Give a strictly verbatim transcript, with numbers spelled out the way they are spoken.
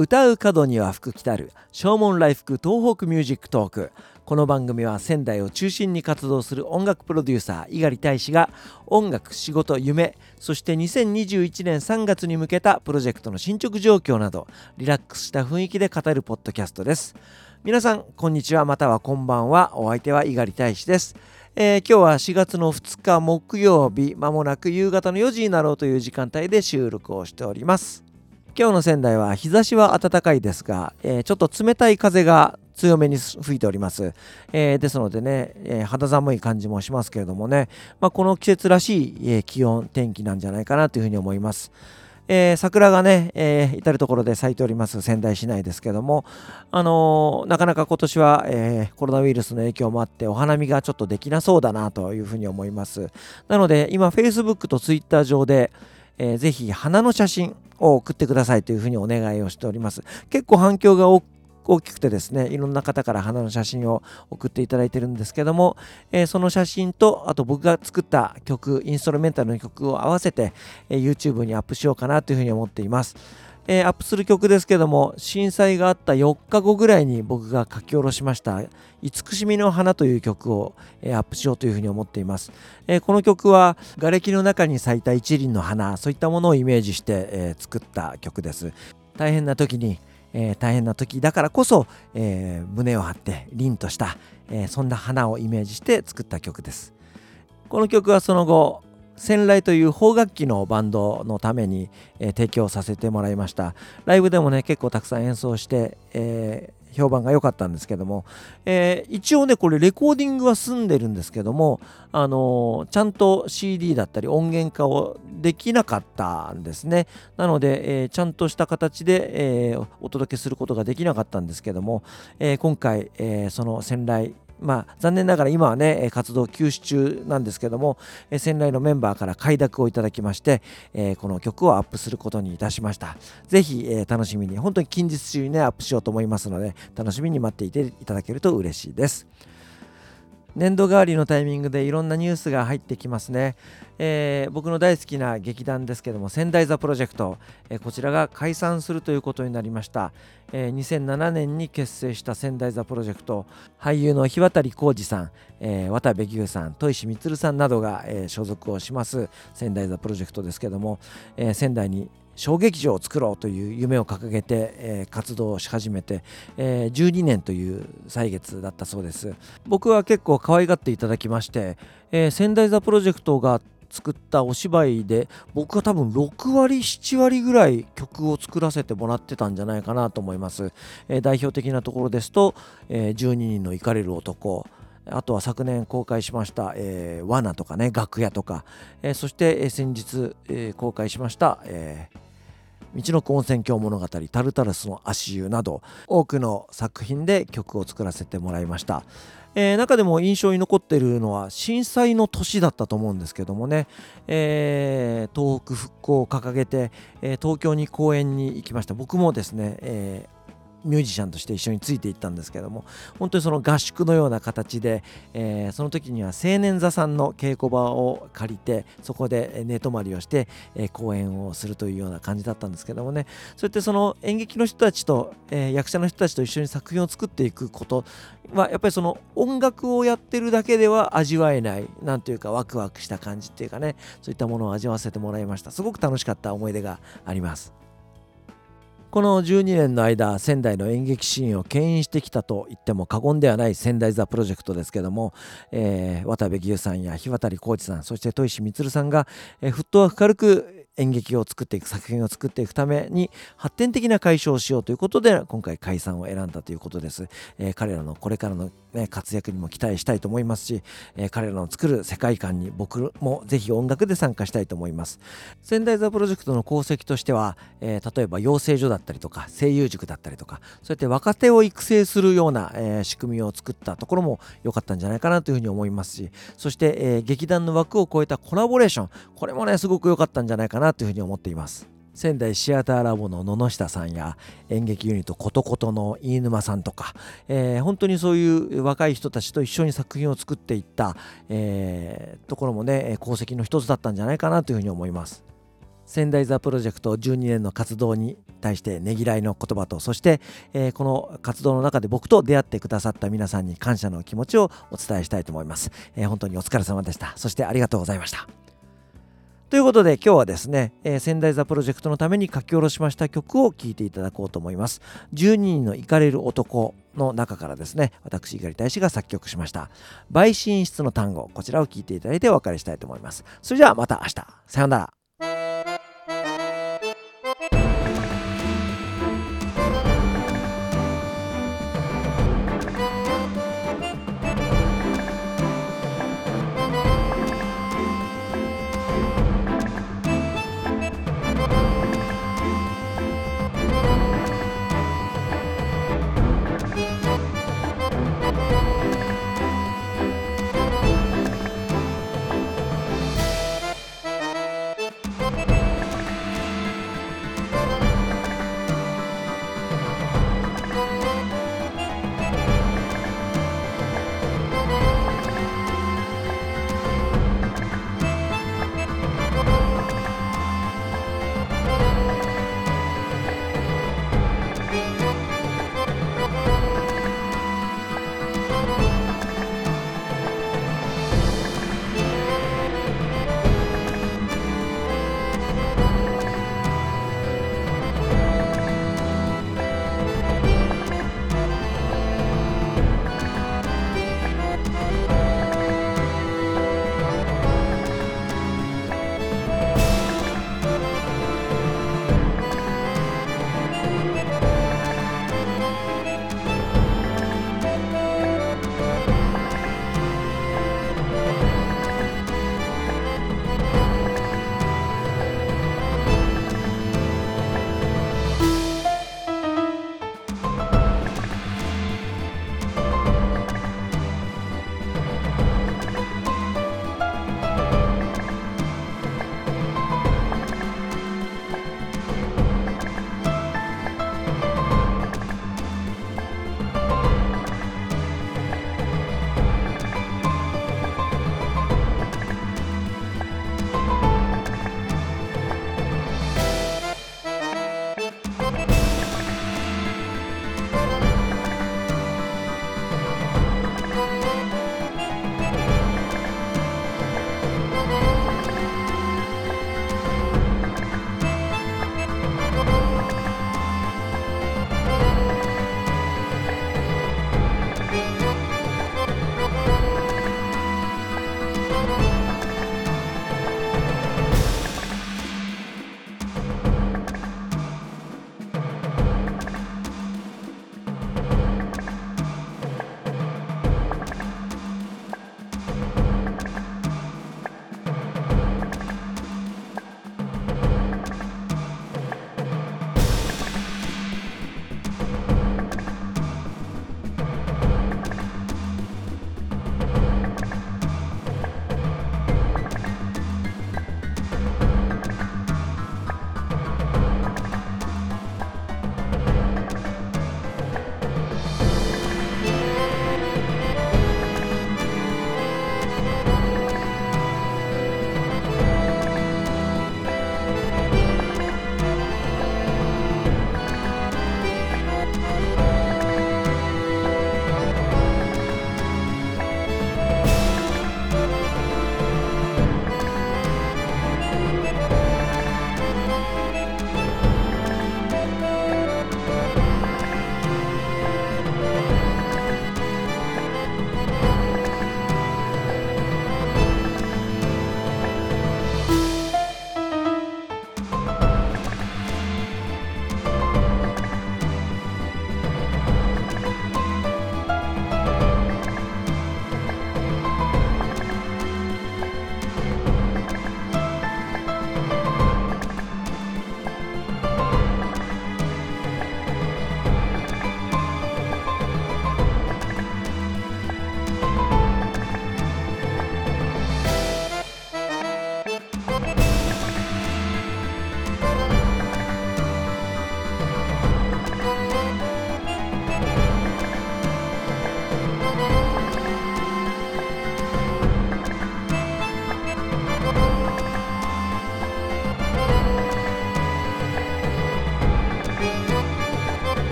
歌う角には福来たる正門来福東北ミュージックトーク。この番組は仙台を中心に活動する音楽プロデューサー猪狩大使が音楽、仕事、夢、そしてにせんにじゅういちねんさんがつに向けたプロジェクトの進捗状況などリラックスした雰囲気で語るポッドキャストです。皆さんこんにちは、またはこんばんは。お相手は猪狩大使です。えー、今日はしがつのふつか木曜日、まもなく夕方のよじになろうという時間帯で収録をしております。今日の仙台は日差しは暖かいですが、えー、ちょっと冷たい風が強めに吹いております。えー、ですのでね、えー、肌寒い感じもしますけれどもね、まあ、この季節らしい、えー、気温、天気なんじゃないかなというふうに思います。えー、桜がね、えー、至る所で咲いております仙台市内ですけども、あのー、なかなか今年は、えー、コロナウイルスの影響もあってお花見がちょっとできなそうだなというふうに思います。なので今 Facebook と Twitter 上で、えー、ぜひ花の写真を送ってくださいというふうにお願いをしております。結構反響が多く大きくてですね、いろんな方から花の写真を送っていただいてるんですけども、えー、その写真とあと僕が作った曲、インストルメンタルの曲を合わせて、えー、YouTube にアップしようかなというふうに思っています。えー、アップする曲ですけども、震災があったよっかごぐらいに僕が書き下ろしました慈しみの花という曲を、えー、アップしようというふうに思っています。えー、この曲は瓦礫の中に咲いた一輪の花、そういったものをイメージして、えー、作った曲です。大変な時にえー、大変な時だからこそ、えー、胸を張って凛とした、えー、そんな花をイメージして作った曲です。この曲はその後仙雷という邦楽器のバンドのために、えー、提供させてもらいました。ライブでもね結構たくさん演奏して、えー、評判が良かったんですけども、えー、一応ねこれレコーディングは済んでるんですけども、あのー、ちゃんと シーディー だったり音源化をできなかったんですね。なので、えー、ちゃんとした形で、えー、お届けすることができなかったんですけども、えー、今回、えー、その仙雷、まあ残念ながら今はね活動休止中なんですけども、仙雷のメンバーから快諾をいただきまして、えー、この曲をアップすることにいたしました。ぜひ、えー、楽しみに、本当に近日中にねアップしようと思いますので楽しみに待っていていただけると嬉しいです。年度替わりのタイミングでいろんなニュースが入ってきますね。えー、僕の大好きな劇団ですけども、仙台座プロジェクト、えー、こちらが解散するということになりました。えー、にせんななねんに結成した仙台座プロジェクト、俳優の日渡浩二さん、えー、渡部牛さん、戸石満さんなどが、えー、所属をします仙台座プロジェクトですけども、えー、仙台に小劇場を作ろうという夢を掲げて、えー、活動をし始めて、えー、じゅうにねんという歳月だったそうです。僕は結構可愛がっていただきまして、えー、仙台座プロジェクトが作ったお芝居で僕は多分ろくわりななわりぐらい曲を作らせてもらってたんじゃないかなと思います。えー、代表的なところですと、えー、じゅうににんの怒れる男、あとは昨年公開しました、えー、罠とかね、楽屋とか、えー、そして、えー、先日、えー、公開しました、えーみちのく温泉郷物語、タルタルスの足湯など多くの作品で曲を作らせてもらいました。えー、中でも印象に残っているのは震災の年だったと思うんですけどもね、えー、東北復興を掲げて、えー、東京に公演に行きました。僕もですね、えーミュージシャンとして一緒についていったんですけども、本当にその合宿のような形で、えー、その時には青年座さんの稽古場を借りてそこで寝泊まりをして、えー、公演をするというような感じだったんですけどもね、そうやってその演劇の人たちと、えー、役者の人たちと一緒に作品を作っていくことはやっぱりその音楽をやってるだけでは味わえない、なんというかワクワクした感じっていうかね、そういったものを味わわせてもらいました。すごく楽しかった思い出があります。このじゅうにねんの間、仙台の演劇シーンを牽引してきたと言っても過言ではない仙台座プロジェクトですけども、えー、渡部牛さんや日渡浩二さん、そして戸石満さんが、えー、フットワーク軽く演劇を作っていく、作品を作っていくために発展的な解消をしようということで今回解散を選んだということです。えー、彼らのこれからの、ね、活躍にも期待したいと思いますし、えー、彼らの作る世界観に僕もぜひ音楽で参加したいと思います。仙台座プロジェクトの功績としては、えー、例えば養成所だったりとか声優塾だったりとか、そうやって若手を育成するような、えー、仕組みを作ったところも良かったんじゃないかなというふうに思いますし、そして、えー、劇団の枠を超えたコラボレーション、これもねすごく良かったんじゃないかなというふうに思っています。仙台シアターラボの野々下さんや演劇ユニットことことの飯沼さんとか、えー、本当にそういう若い人たちと一緒に作品を作っていった、えー、ところもね功績の一つだったんじゃないかなというふうに思います。仙台座プロジェクトじゅうにねんの活動に対してねぎらいの言葉と、そして、えー、この活動の中で僕と出会ってくださった皆さんに感謝の気持ちをお伝えしたいと思います、えー、本当にお疲れ様でした。そしてありがとうございました。ということで今日はですね、えー、仙台座プロジェクトのために書き下ろしました曲を聴いていただこうと思います。じゅうににんのイカれる男の中からですね、私猪狩大使が作曲しました陪審室の単語、こちらを聴いていただいてお別れしたいと思います。それではまた明日、さようなら。